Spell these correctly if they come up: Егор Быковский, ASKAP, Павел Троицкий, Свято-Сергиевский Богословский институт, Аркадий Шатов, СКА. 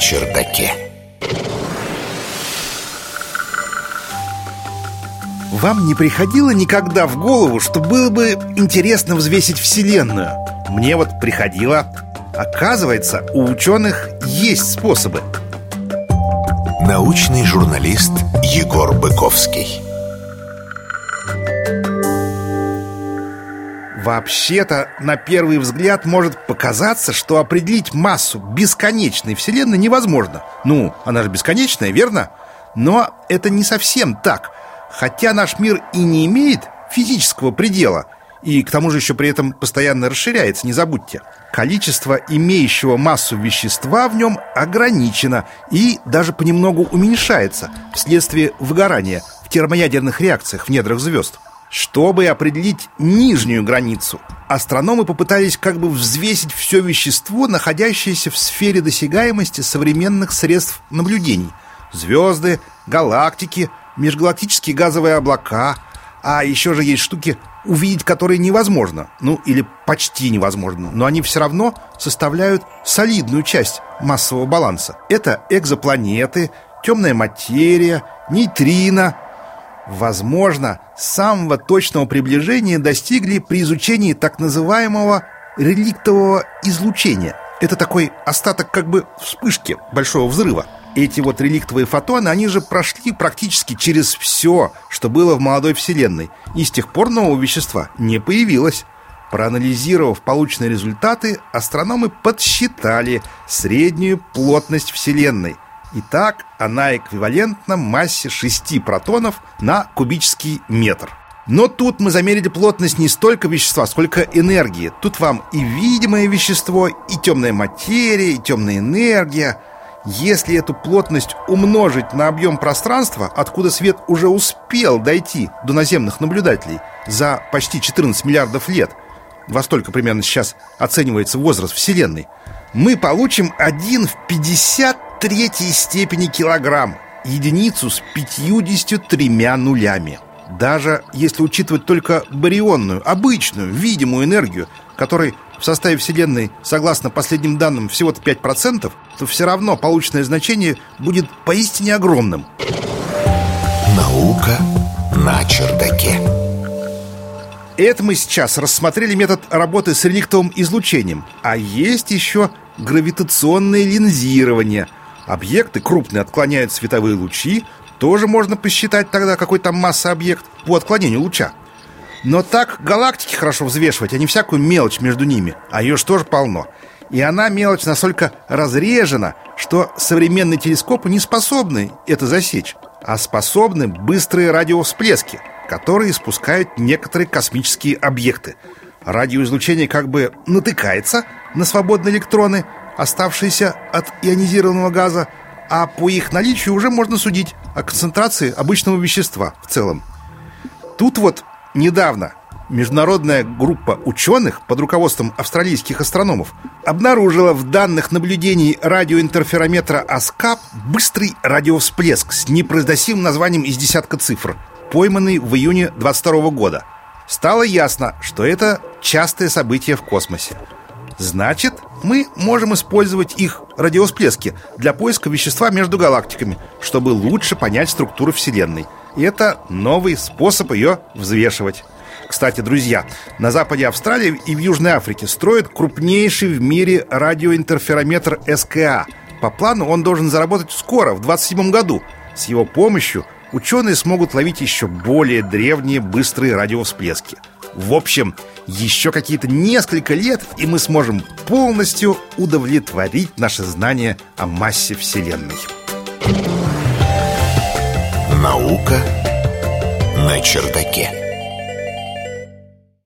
чердаке. Вам не приходило никогда в голову, что было бы интересно взвесить Вселенную? Мне вот приходило. Оказывается, у ученых есть способы. Научный журналист Егор Быковский. Вообще-то, на первый взгляд может показаться, что определить массу бесконечной Вселенной невозможно. Ну, она же бесконечная, верно? Но это не совсем так. Хотя наш мир и не имеет физического предела, и к тому же еще при этом постоянно расширяется, не забудьте. Количество имеющего массу вещества в нем ограничено и даже понемногу уменьшается вследствие выгорания в термоядерных реакциях в недрах звезд. Чтобы определить нижнюю границу, астрономы попытались как бы взвесить все вещество, находящееся в сфере досягаемости современных средств наблюдений. Звезды, галактики, межгалактические газовые облака. А еще же есть штуки, увидеть которые невозможно. Ну, или почти невозможно. Но они все равно составляют солидную часть массового баланса. Это экзопланеты, темная материя, нейтрино. Возможно, самого точного приближения достигли при изучении так называемого реликтового излучения. Это такой остаток как бы вспышки большого взрыва. Эти вот реликтовые фотоны, они же прошли практически через все, что было в молодой Вселенной. И с тех пор нового вещества не появилось. Проанализировав полученные результаты, астрономы подсчитали среднюю плотность Вселенной. Итак, она эквивалентна массе 6 протонов на кубический метр. Но тут мы замерили плотность не столько вещества, сколько энергии. Тут вам и видимое вещество, и темная материя, и темная энергия. Если эту плотность умножить на объем пространства, откуда свет уже успел дойти до наземных наблюдателей за почти 14 миллиардов лет, во столько примерно сейчас оценивается возраст Вселенной, мы получим 1 в 53 степени килограмм, единицу с 53 нулями. Даже если учитывать только барионную, обычную, видимую энергию, которой в составе Вселенной, согласно последним данным, всего-то 5%, то все равно полученное значение будет поистине огромным. Наука на чердаке. Это мы сейчас рассмотрели метод работы с реликтовым излучением. А есть еще гравитационное линзирование. Объекты крупные отклоняют световые лучи. Тоже можно посчитать тогда, какой там масса объект по отклонению луча. Но так галактики хорошо взвешивать, а не всякую мелочь между ними. А ее ж тоже полно. И она, мелочь, настолько разрежена, что современные телескопы не способны это засечь, а способны быстрые радиовсплески, которые спускают некоторые космические объекты. Радиоизлучение как бы натыкается на свободные электроны, оставшиеся от ионизированного газа, а по их наличию уже можно судить о концентрации обычного вещества в целом. Тут вот недавно международная группа ученых под руководством австралийских астрономов обнаружила в данных наблюдений радиоинтерферометра ASKAP быстрый радиовсплеск с непроизносимым названием из десятка цифр, пойманный в июне 22 года. Стало ясно, что это частое событие в космосе. Значит, мы можем использовать их радиовсплески для поиска вещества между галактиками, чтобы лучше понять структуру Вселенной. И это новый способ ее взвешивать. Кстати, друзья, на западе Австралии и в Южной Африке строят крупнейший в мире радиоинтерферометр СКА. По плану он должен заработать скоро, в 2027 году. С его помощью ученые смогут ловить еще более древние быстрые радиовсплески. В общем, еще какие-то несколько лет, и мы сможем полностью удовлетворить наши знания о массе Вселенной. Наука на чердаке.